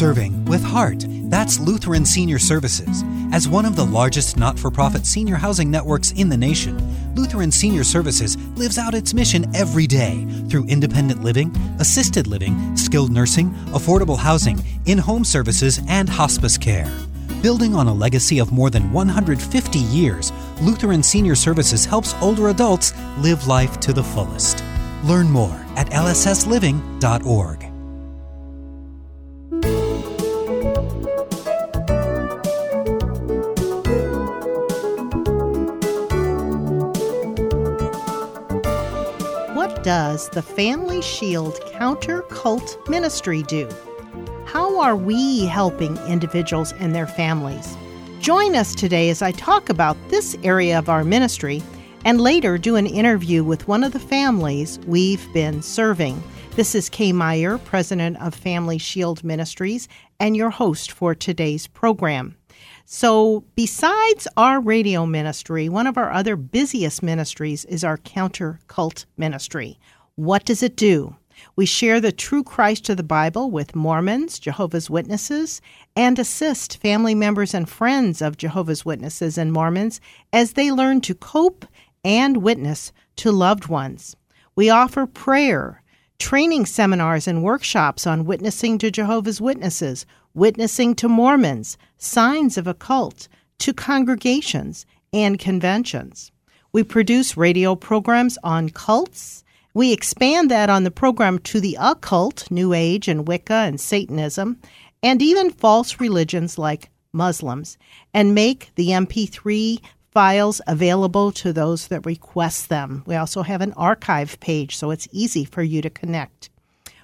Serving with heart. That's Lutheran Senior Services. As one of the largest not-for-profit senior housing networks in the nation, Lutheran Senior Services lives out its mission every day through independent living, assisted living, skilled nursing, affordable housing, in-home services, and hospice care. Building on a legacy of more than 150 years, Lutheran Senior Services helps older adults live life to the fullest. Learn more at lssliving.org. What does the Family Shield Counter-Cult Ministry do? How are we helping individuals and their families? Join us today as I talk about this area of our ministry and later do an interview with one of the families we've been serving. This is Kay Meyer, president of Family Shield Ministries, and your host for today's program. So besides our radio ministry, one of our other busiest ministries is our counter-cult ministry. What does it do? We share the true Christ of the Bible with Mormons, Jehovah's Witnesses, and assist family members and friends of Jehovah's Witnesses and Mormons as they learn to cope and witness to loved ones. We offer prayer, training seminars and workshops on witnessing to Jehovah's Witnesses, witnessing to Mormons, signs of a cult, to congregations and conventions. We produce radio programs on cults. We expand that on the program to the occult, New Age and Wicca and Satanism, and even false religions like Muslims, and make the MP3 files available to those that request them. We also have an archive page, so it's easy for you to connect.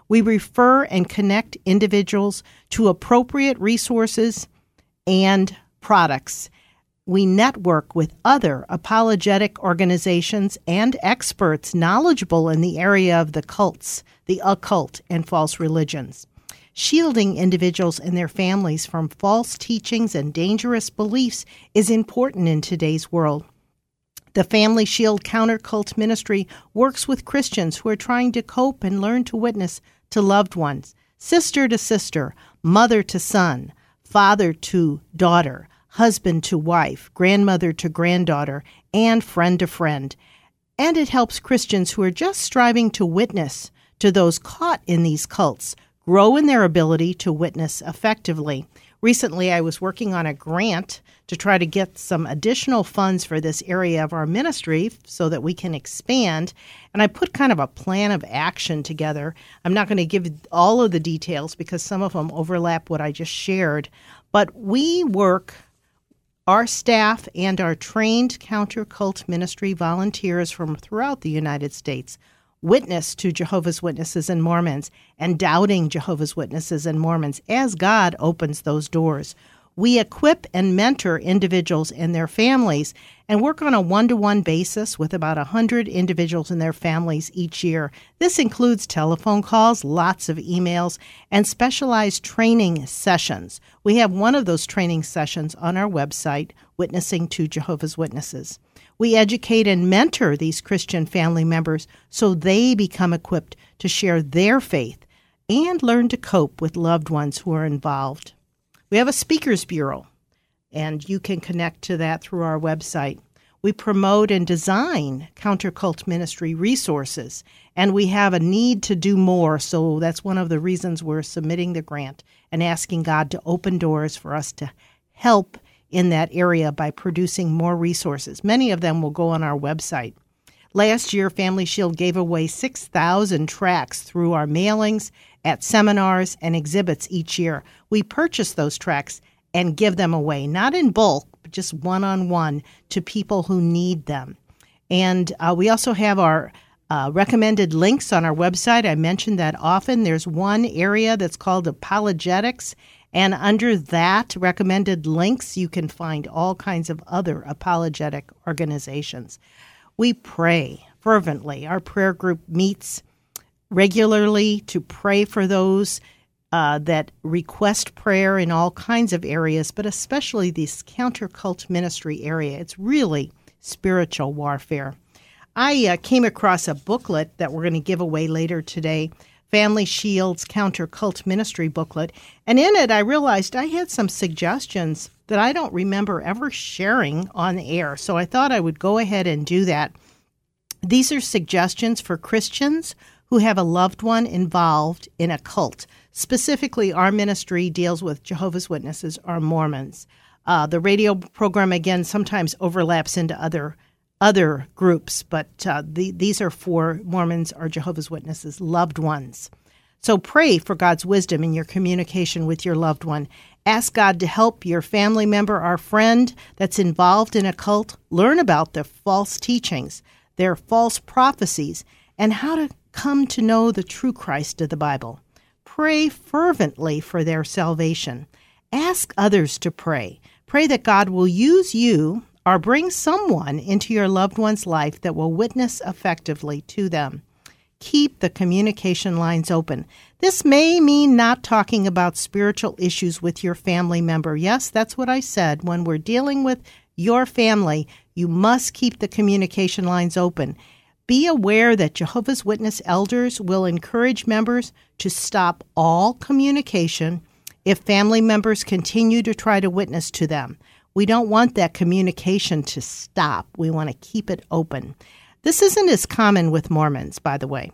We refer and connect individuals to appropriate resources and products. We network with other apologetic organizations and experts knowledgeable in the area of the cults, the occult, and false religions, shielding individuals and their families from false teachings and dangerous beliefs is important in today's world. The Family Shield Counter-Cult Ministry works with Christians who are trying to cope and learn to witness to loved ones, sister to sister, mother to son, father to daughter, husband to wife, grandmother to granddaughter, and friend to friend. And it helps Christians who are just striving to witness to those caught in these cults grow in their ability to witness effectively. Recently, I was working on a grant to try to get some additional funds for this area of our ministry so that we can expand. And I put kind of a plan of action together. I'm not going to give all of the details because some of them overlap what I just shared. But we work... Our staff and our trained counter-cult ministry volunteers from throughout the United States witness to Jehovah's Witnesses and Mormons and doubting Jehovah's Witnesses and Mormons as God opens those doors. We equip and mentor individuals and their families and work on a one-to-one basis with about 100 individuals and their families each year. This includes telephone calls, lots of emails, and specialized training sessions. We have one of those training sessions on our website, Witnessing to Jehovah's Witnesses. We educate and mentor these Christian family members so they become equipped to share their faith and learn to cope with loved ones who are involved. We have a speakers bureau, and you can connect to that through our website. We promote and design counter-cult ministry resources, and we have a need to do more, so that's one of the reasons we're submitting the grant and asking God to open doors for us to help in that area by producing more resources. Many of them will go on our website. Last year, Family Shield gave away 6,000 tracts through our mailings, at seminars, and exhibits each year. We purchase those tracts and give them away, not in bulk, but just one-on-one to people who need them. And we also have our recommended links on our website. I mention that often. There's one area that's called apologetics, and under that recommended links, you can find all kinds of other apologetic organizations. We pray fervently. Our prayer group meets regularly to pray for those that request prayer in all kinds of areas, but especially this counter-cult ministry area. It's really spiritual warfare. I came across a booklet that we're going to give away later today, Family Shield's Counter-Cult Ministry booklet, and in it I realized I had some suggestions that I don't remember ever sharing on the air, so I thought I would go ahead and do that. These are suggestions for Christians who have a loved one involved in a cult. Specifically, our ministry deals with Jehovah's Witnesses or Mormons. The radio program, again, sometimes overlaps into other groups, but these are for Mormons or Jehovah's Witnesses, loved ones. So pray for God's wisdom in your communication with your loved one. Ask God to help your family member or friend that's involved in a cult learn about their false teachings, their false prophecies, and how to come to know the true Christ of the Bible. Pray fervently for their salvation. Ask others to pray. Pray that God will use you or bring someone into your loved one's life that will witness effectively to them. Keep the communication lines open. This may mean not talking about spiritual issues with your family member. Yes, that's what I said. When we're dealing with your family, you must keep the communication lines open. Be aware that Jehovah's Witness elders will encourage members to stop all communication if family members continue to try to witness to them. We don't want that communication to stop. We want to keep it open. This isn't as common with Mormons, by the way.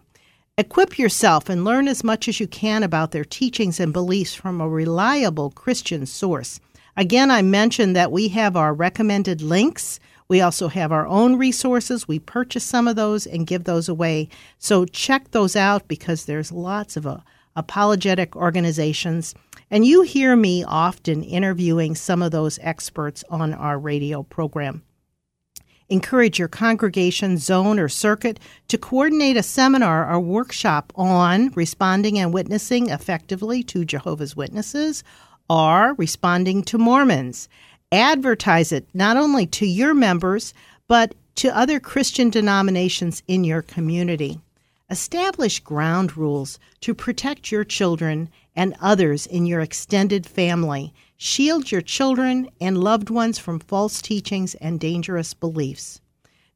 Equip yourself and learn as much as you can about their teachings and beliefs from a reliable Christian source. Again, I mentioned that we have our recommended links. We also have our own resources. We purchase some of those and give those away. So check those out because there's lots of apologetic organizations. And you hear me often interviewing some of those experts on our radio program. Encourage your congregation, zone, or circuit to coordinate a seminar or workshop on responding and witnessing effectively to Jehovah's Witnesses or responding to Mormons. Advertise it not only to your members, but to other Christian denominations in your community. Establish ground rules to protect your children and others in your extended family. Shield your children and loved ones from false teachings and dangerous beliefs.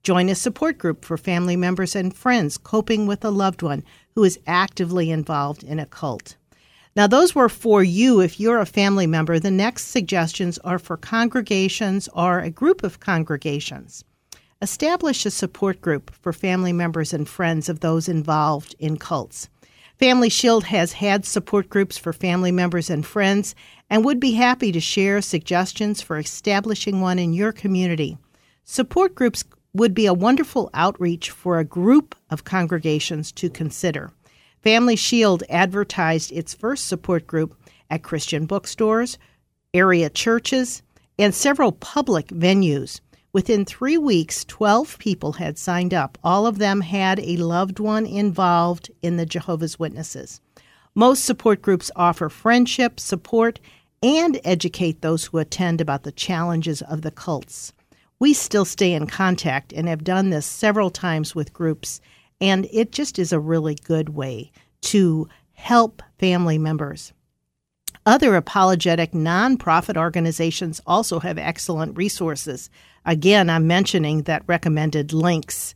Join a support group for family members and friends coping with a loved one who is actively involved in a cult. Now, those were for you if you're a family member. The next suggestions are for congregations or a group of congregations. Establish a support group for family members and friends of those involved in cults. Family Shield has had support groups for family members and friends and would be happy to share suggestions for establishing one in your community. Support groups would be a wonderful outreach for a group of congregations to consider. Family Shield advertised its first support group at Christian bookstores, area churches, and several public venues. Within 3 weeks, 12 people had signed up. All of them had a loved one involved in the Jehovah's Witnesses. Most support groups offer friendship, support, and educate those who attend about the challenges of the cults. We still stay in contact and have done this several times with groups. And it just is a really good way to help family members. Other apologetic nonprofit organizations also have excellent resources. Again, I'm mentioning that recommended links.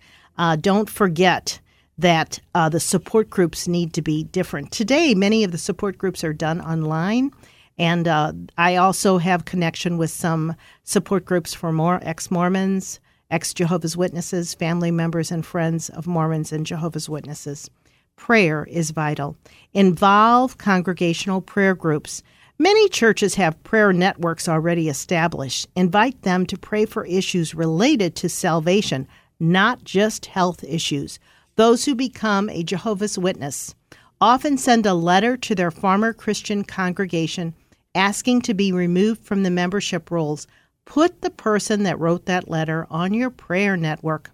Don't forget that the support groups need to be different. Today, many of the support groups are done online. And I also have connection with some support groups for more ex-Mormons, ex-Jehovah's Witnesses, family members and friends of Mormons and Jehovah's Witnesses. Prayer is vital. Involve congregational prayer groups. Many churches have prayer networks already established. Invite them to pray for issues related to salvation, not just health issues. Those who become a Jehovah's Witness often send a letter to their former Christian congregation asking to be removed from the membership rolls. Put the person that wrote that letter on your prayer network.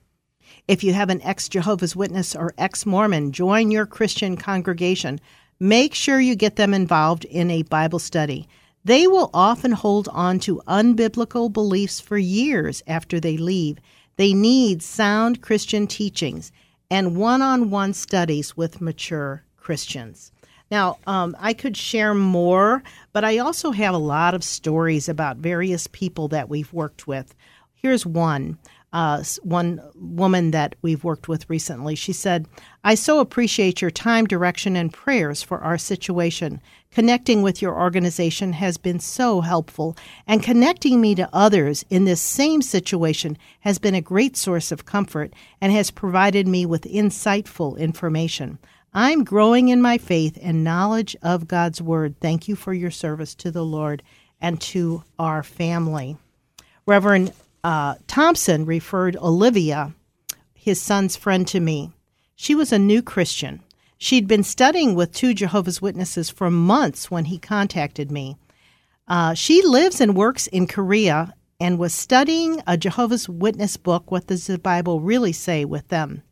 If you have an ex-Jehovah's Witness or ex-Mormon, join your Christian congregation. Make sure you get them involved in a Bible study. They will often hold on to unbiblical beliefs for years after they leave. They need sound Christian teachings and one-on-one studies with mature Christians. Now, I could share more, but I also have a lot of stories about various people that we've worked with. Here's one. one woman that we've worked with recently. She said, I so appreciate your time, direction, and prayers for our situation. Connecting with your organization has been so helpful, and connecting me to others in this same situation has been a great source of comfort and has provided me with insightful information. I'm growing in my faith and knowledge of God's Word. Thank you for your service to the Lord and to our family. Reverend Thompson referred Olivia, his son's friend, to me. She was a new Christian. She'd been studying with two Jehovah's Witnesses for months when he contacted me. She lives and works in Korea and was studying a Jehovah's Witness book, What Does the Bible Really Say, with them.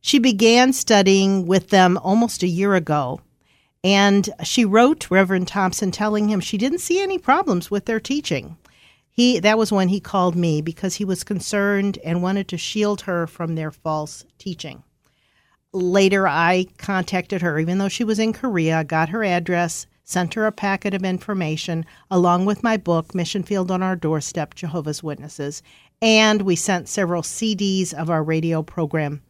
She began studying with them almost a year ago, and she wrote Reverend Thompson telling him she didn't see any problems with their teaching. That was when he called me because he was concerned and wanted to shield her from their false teaching. Later, I contacted her, even though she was in Korea, got her address, sent her a packet of information, along with my book, Mission Field on Our Doorstep, Jehovah's Witnesses, and we sent several CDs of our radio program.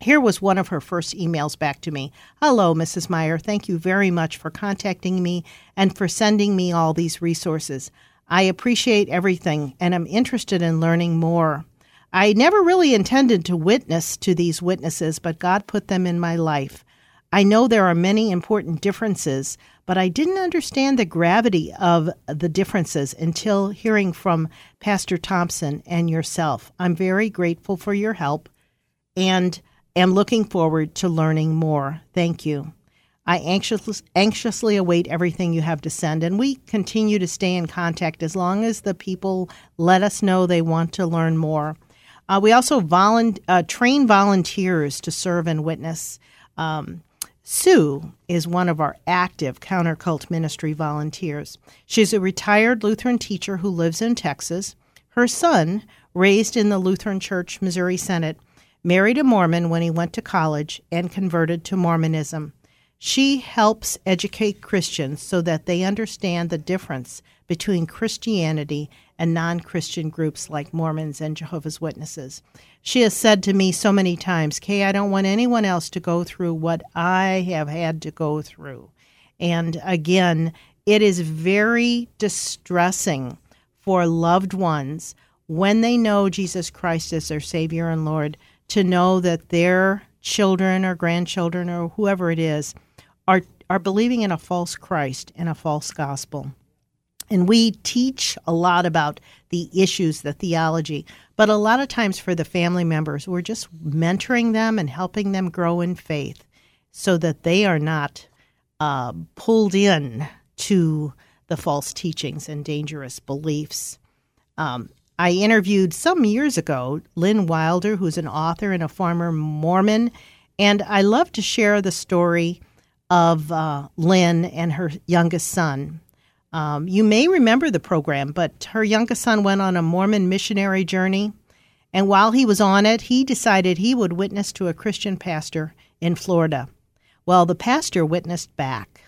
Here was one of her first emails back to me. Hello, Mrs. Meyer. Thank you very much for contacting me and for sending me all these resources. I appreciate everything, and I'm interested in learning more. I never really intended to witness to these witnesses, but God put them in my life. I know there are many important differences, but I didn't understand the gravity of the differences until hearing from Pastor Thompson and yourself. I'm very grateful for your help and am looking forward to learning more. Thank you. I anxiously await everything you have to send, and we continue to stay in contact as long as the people let us know they want to learn more. We also train volunteers to serve and witness. Sue is one of our active counter-cult ministry volunteers. She's a retired Lutheran teacher who lives in Texas. Her son, raised in the Lutheran Church, Missouri Synod, married a Mormon when he went to college and converted to Mormonism. She helps educate Christians so that they understand the difference between Christianity and non-Christian groups like Mormons and Jehovah's Witnesses. She has said to me so many times, Kay, I don't want anyone else to go through what I have had to go through. And again, it is very distressing for loved ones when they know Jesus Christ as their Savior and Lord to know that their children or grandchildren or whoever it is are believing in a false Christ and a false gospel. And we teach a lot about the issues, the theology, but a lot of times for the family members, we're just mentoring them and helping them grow in faith so that they are not pulled in to the false teachings and dangerous beliefs. I interviewed some years ago Lynn Wilder, who's an author and a former Mormon, and I love to share the story of Lynn and her youngest son. You may remember the program, but her youngest son went on a Mormon missionary journey, and while he was on it, he decided he would witness to a Christian pastor in Florida. Well, the pastor witnessed back,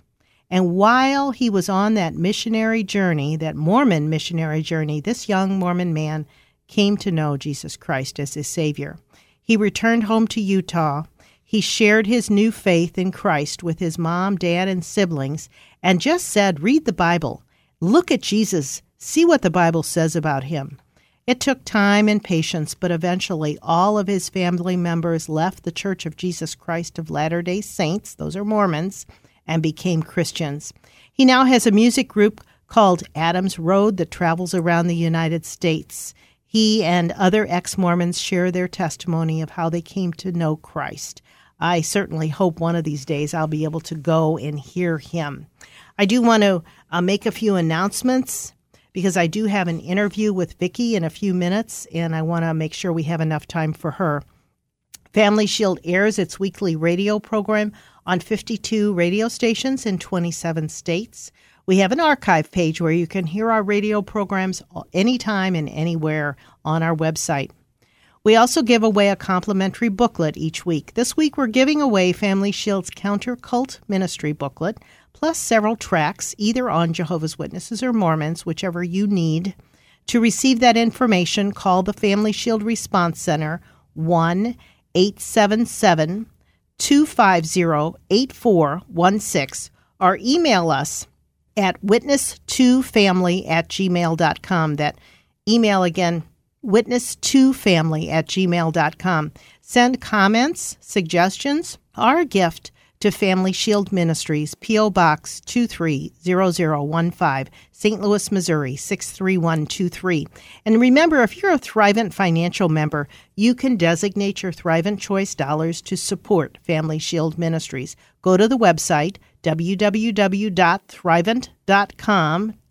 and while he was on that missionary journey, that Mormon missionary journey, this young Mormon man came to know Jesus Christ as his Savior. He returned home to Utah. He shared his new faith in Christ with his mom, dad, and siblings, and just said, read the Bible, look at Jesus, see what the Bible says about him. It took time and patience, but eventually all of his family members left the Church of Jesus Christ of Latter-day Saints, those are Mormons, and became Christians. He now has a music group called Adam's Road that travels around the United States. He and other ex-Mormons share their testimony of how they came to know Christ. I certainly hope one of these days I'll be able to go and hear him. I do want to make a few announcements because I do have an interview with Vicki in a few minutes, and I want to make sure we have enough time for her. Family Shield airs its weekly radio program on 52 radio stations in 27 states. We have an archive page where you can hear our radio programs anytime and anywhere on our website. We also give away a complimentary booklet each week. This week we're giving away Family Shield's Counter-Cult Ministry booklet, plus several tracts, either on Jehovah's Witnesses or Mormons, whichever you need. To receive that information, call the Family Shield Response Center 1-877-250-8416 or email us at witness2family@gmail.com. That email again, witness2family@gmail.com. Send comments, suggestions, or a gift to Family Shield Ministries, P.O. Box 230015, St. Louis, Missouri, 63123. And remember, if you're a Thrivent Financial member, you can designate your Thrivent Choice dollars to support Family Shield Ministries. Go to the website, www.thrivent.com,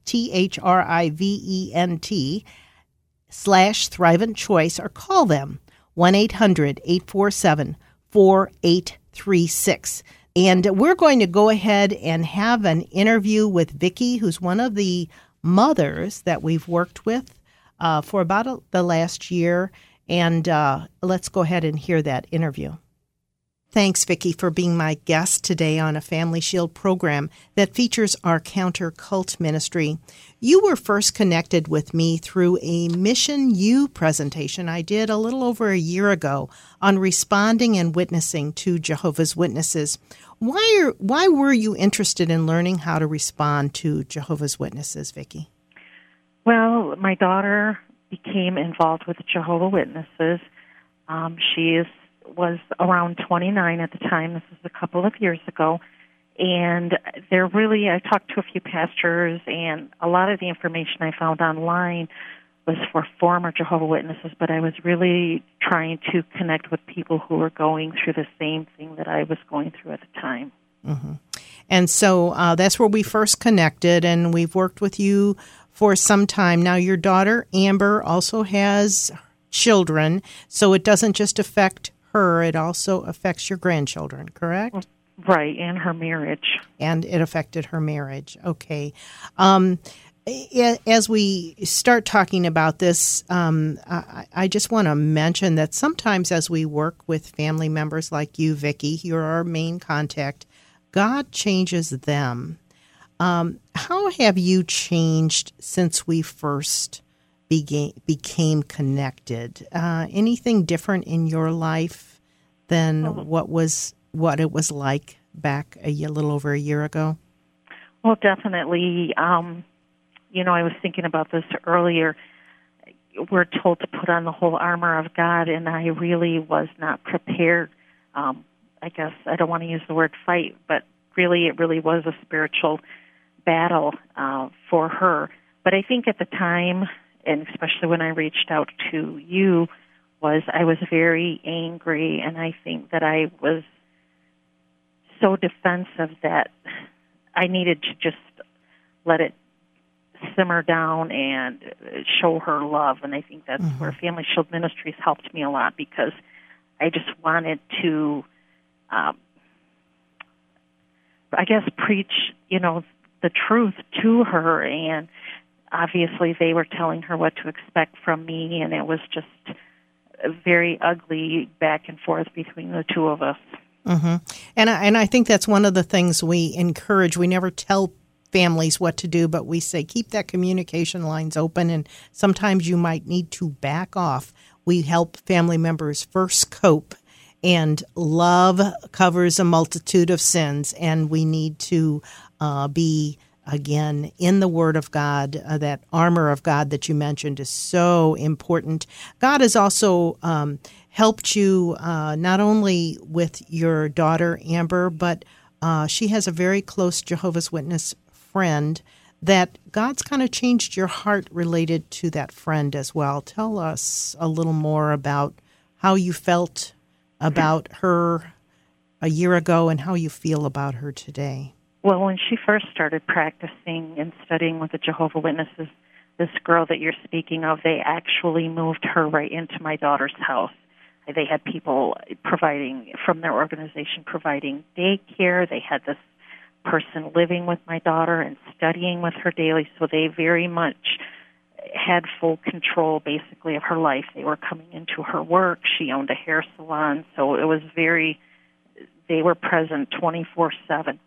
thrivent.com/Thrivent Choice, or call them 1-800-847-4836. And we're going to go ahead and have an interview with Vicki, who's one of the mothers that we've worked with for about the last year. And let's go ahead and hear that interview. Thanks, Vicki, for being my guest today on a Family Shield program that features our counter-cult ministry. You were first connected with me through a Mission U presentation I did a little over a year ago on responding and witnessing to Jehovah's Witnesses. Why were you interested in learning how to respond to Jehovah's Witnesses, Vicki? Well, my daughter became involved with the Jehovah's Witnesses. She was around 29 at the time. This was a couple of years ago. And they're really, I talked to a few pastors, and a lot of the information I found online was for former Jehovah's Witnesses, but I was really trying to connect with people who were going through the same thing that I was going through at the time. Mm-hmm. And so that's where we first connected, and we've worked with you for some time. Now, your daughter, Amber, also has children, so it doesn't just affect her, it also affects your grandchildren, correct? Right, and her marriage. And it affected her marriage, okay. As we start talking about this, I just want to mention that sometimes as we work with family members like you, Vicki, you're our main contact, God changes them. How have you changed since we first became connected? Anything different in your life than what it was like back a little over a year ago? Well, definitely. I was thinking about this earlier. We're told to put on the whole armor of God, and I really was not prepared. I guess I don't want to use the word fight, but really it really was a spiritual battle for her. But I think at the time, and especially when I reached out to you, I was very angry, and I think that I was so defensive that I needed to just let it simmer down and show her love. And I think that's where Family Shield Ministries helped me a lot, because I just wanted to, preach, the truth to her. And obviously, they were telling her what to expect from me, and it was just a very ugly back and forth between the two of us. Mm-hmm. And I think that's one of the things we encourage. We never tell families what to do, but we say keep that communication lines open, and sometimes you might need to back off. We help family members first cope, and love covers a multitude of sins, and we need to be again, in the Word of God, that armor of God that you mentioned is so important. God has also helped you not only with your daughter, Amber, but she has a very close Jehovah's Witness friend that God's kind of changed your heart related to that friend as well. Tell us a little more about how you felt about her a year ago and how you feel about her today. Well, when she first started practicing and studying with the Jehovah's Witnesses, this girl that you're speaking of, they actually moved her right into my daughter's house. They had people providing, from their organization, providing daycare. They had this person living with my daughter and studying with her daily, so they very much had full control, basically, of her life. They were coming into her work. She owned a hair salon, so it was they were present 24/7.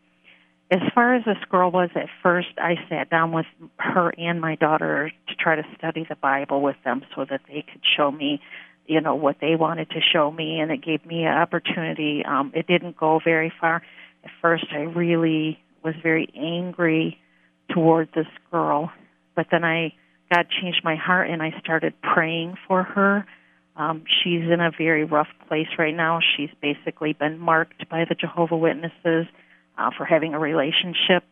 As far as this girl was at first, I sat down with her and my daughter to try to study the Bible with them so that they could show me, you know, what they wanted to show me, and it gave me an opportunity. It didn't go very far. At first, I really was very angry toward this girl, but then God changed my heart, and I started praying for her. She's in a very rough place right now. She's basically been marked by the Jehovah's Witnesses for having a relationship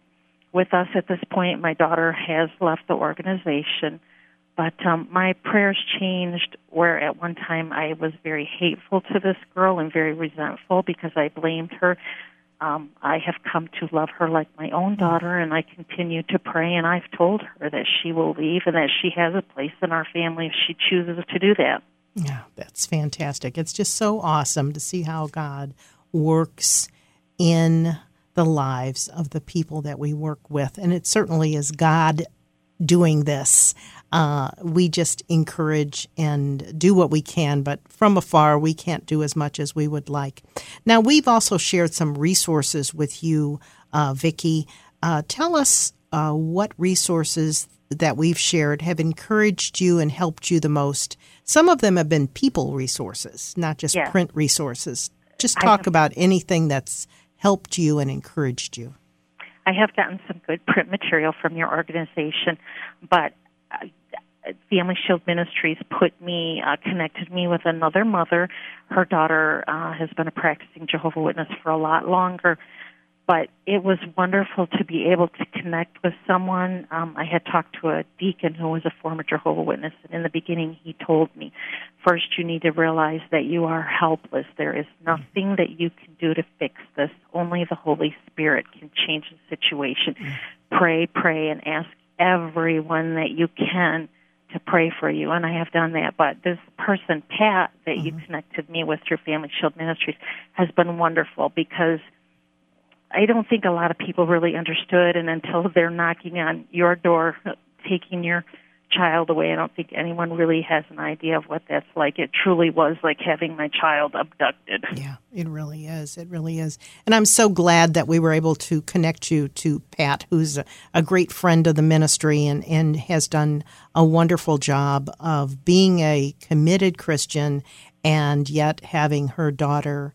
with us at this point. My daughter has left the organization, but my prayers changed where at one time I was very hateful to this girl and very resentful because I blamed her. I have come to love her like my own daughter, and I continue to pray, and I've told her that she will leave and that she has a place in our family if she chooses to do that. Yeah, that's fantastic. It's just so awesome to see how God works in the lives of the people that we work with. And it certainly is God doing this. We just encourage and do what we can, but from afar, we can't do as much as we would like. Now, we've also shared some resources with you, Vicki. Tell us what resources that we've shared have encouraged you and helped you the most. Some of them have been people resources, not just print resources. Just talk about anything that's helped you and encouraged you. I have gotten some good print material from your organization, but Family Shield Ministries connected me with another mother. Her daughter has been a practicing Jehovah's Witness for a lot longer, but it was wonderful to be able to connect with someone. I had talked to a deacon who was a former Jehovah's Witness, and in the beginning he told me, first you need to realize that you are helpless. There is nothing that you can do to fix this. Only the Holy Spirit can change the situation. Pray, and ask everyone that you can to pray for you, and I have done that. But this person, Pat, that you connected me with through Family Shield Ministries has been wonderful because I don't think a lot of people really understood, and until they're knocking on your door, taking your child away, I don't think anyone really has an idea of what that's like. It truly was like having my child abducted. Yeah, it really is. It really is. And I'm so glad that we were able to connect you to Pat, who's a great friend of the ministry and has done a wonderful job of being a committed Christian and yet having her daughter,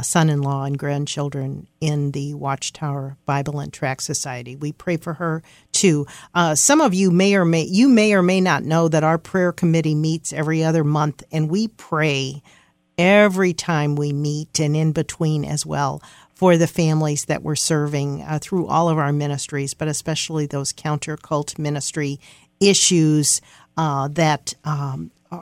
son-in-law and grandchildren in the Watchtower Bible and Tract Society. We pray for her too. Some of you may or may not know that our prayer committee meets every other month, and we pray every time we meet and in between as well for the families that we're serving through all of our ministries, but especially those counter-cult ministry issues that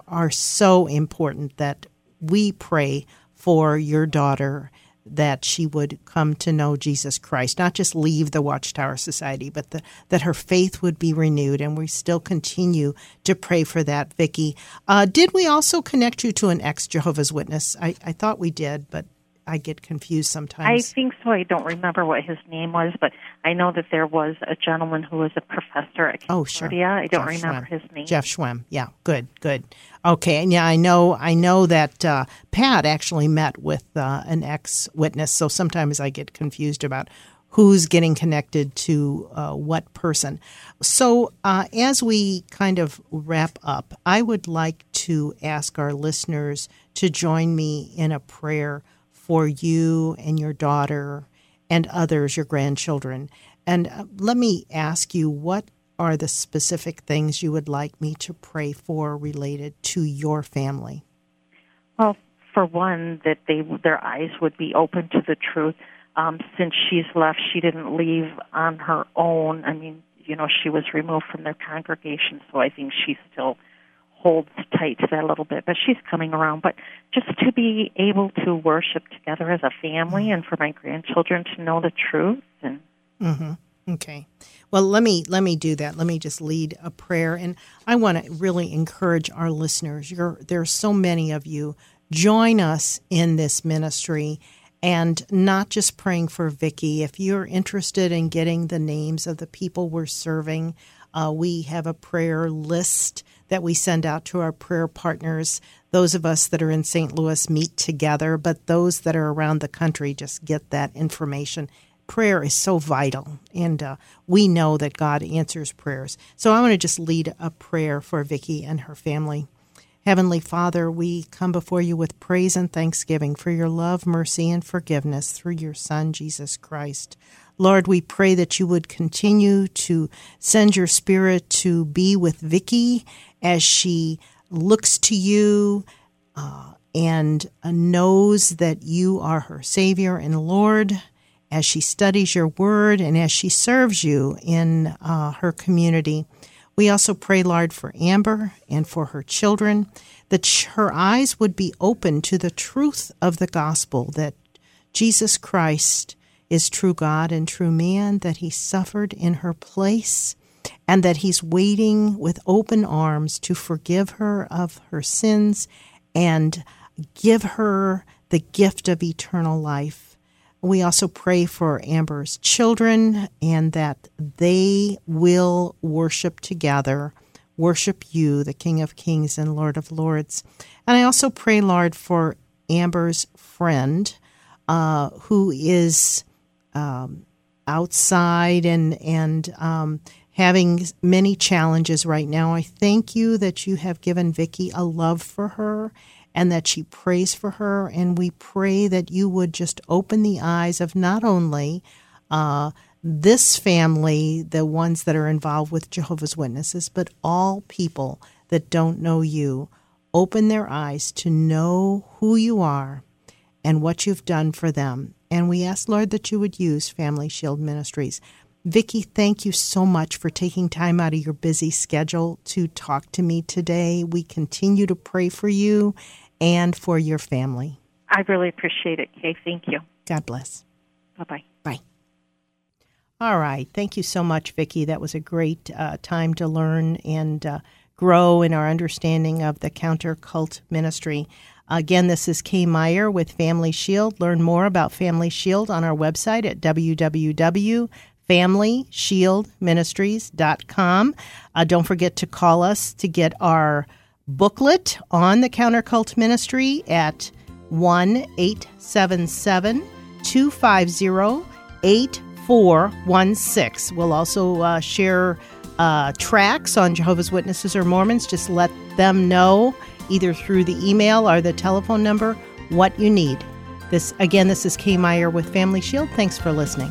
are so important that we pray for your daughter, that she would come to know Jesus Christ, not just leave the Watchtower Society, but that her faith would be renewed. And we still continue to pray for that, Vicki. Did we also connect you to an ex-Jehovah's Witness? I thought we did, but I get confused sometimes. I think so. I don't remember what his name was, but I know that there was a gentleman who was a professor at Concordia. I don't remember his name. Jeff Schwemm. Yeah, good. Okay, and yeah, I know that Pat actually met with an ex-witness, so sometimes I get confused about who's getting connected to what person. So as we kind of wrap up, I would like to ask our listeners to join me in a prayer for you and your daughter and others, your grandchildren. And let me ask you, what are the specific things you would like me to pray for related to your family? Well, for one, that their eyes would be open to the truth. Since she's left, she didn't leave on her own. I mean, you know, she was removed from their congregation, so I think she still holds tight to that a little bit, but she's coming around. But just to be able to worship together as a family and for my grandchildren to know the truth. And Okay. Well, let me do that. Let me just lead a prayer. And I want to really encourage our listeners. There are so many of you. Join us in this ministry and not just praying for Vicki. If you're interested in getting the names of the people we're serving, we have a prayer list that we send out to our prayer partners. Those of us that are in St. Louis meet together, but those that are around the country just get that information. prayer is so vital, and we know that God answers prayers. So I want to just lead a prayer for Vicki and her family. Heavenly Father, we come before you with praise and thanksgiving for your love, mercy, and forgiveness through your Son, Jesus Christ. Lord, we pray that you would continue to send your Spirit to be with Vicki as she looks to you and knows that you are her Savior and Lord, as she studies your word and as she serves you in her community. We also pray, Lord, for Amber and for her children, that her eyes would be open to the truth of the gospel, that Jesus Christ is true God and true man, that he suffered in her place, and that he's waiting with open arms to forgive her of her sins and give her the gift of eternal life. We also pray for Amber's children and that they will worship together, worship you, the King of Kings and Lord of Lords. And I also pray, Lord, for Amber's friend who is outside and having many challenges right now. I thank you that you have given Vicki a love for her, and that she prays for her, and we pray that you would just open the eyes of not only this family, the ones that are involved with Jehovah's Witnesses, but all people that don't know you. Open their eyes to know who you are and what you've done for them. And we ask, Lord, that you would use Family Shield Ministries. Vicki, thank you so much for taking time out of your busy schedule to talk to me today. We continue to pray for you and for your family. I really appreciate it, Kay. Thank you. God bless. Bye-bye. Bye. All right. Thank you so much, Vicki. That was a great time to learn and grow in our understanding of the counter-cult ministry. Again, this is Kay Meyer with Family Shield. Learn more about Family Shield on our website at www.familyshieldministries.com. Don't forget to call us to get our booklet on the Counter-Cult Ministry at 1-877-250-8416. We'll also share tracts on Jehovah's Witnesses or Mormons. Just let them know, either through the email or the telephone number, what you need. This is Kay Meyer with Family Shield. Thanks for listening.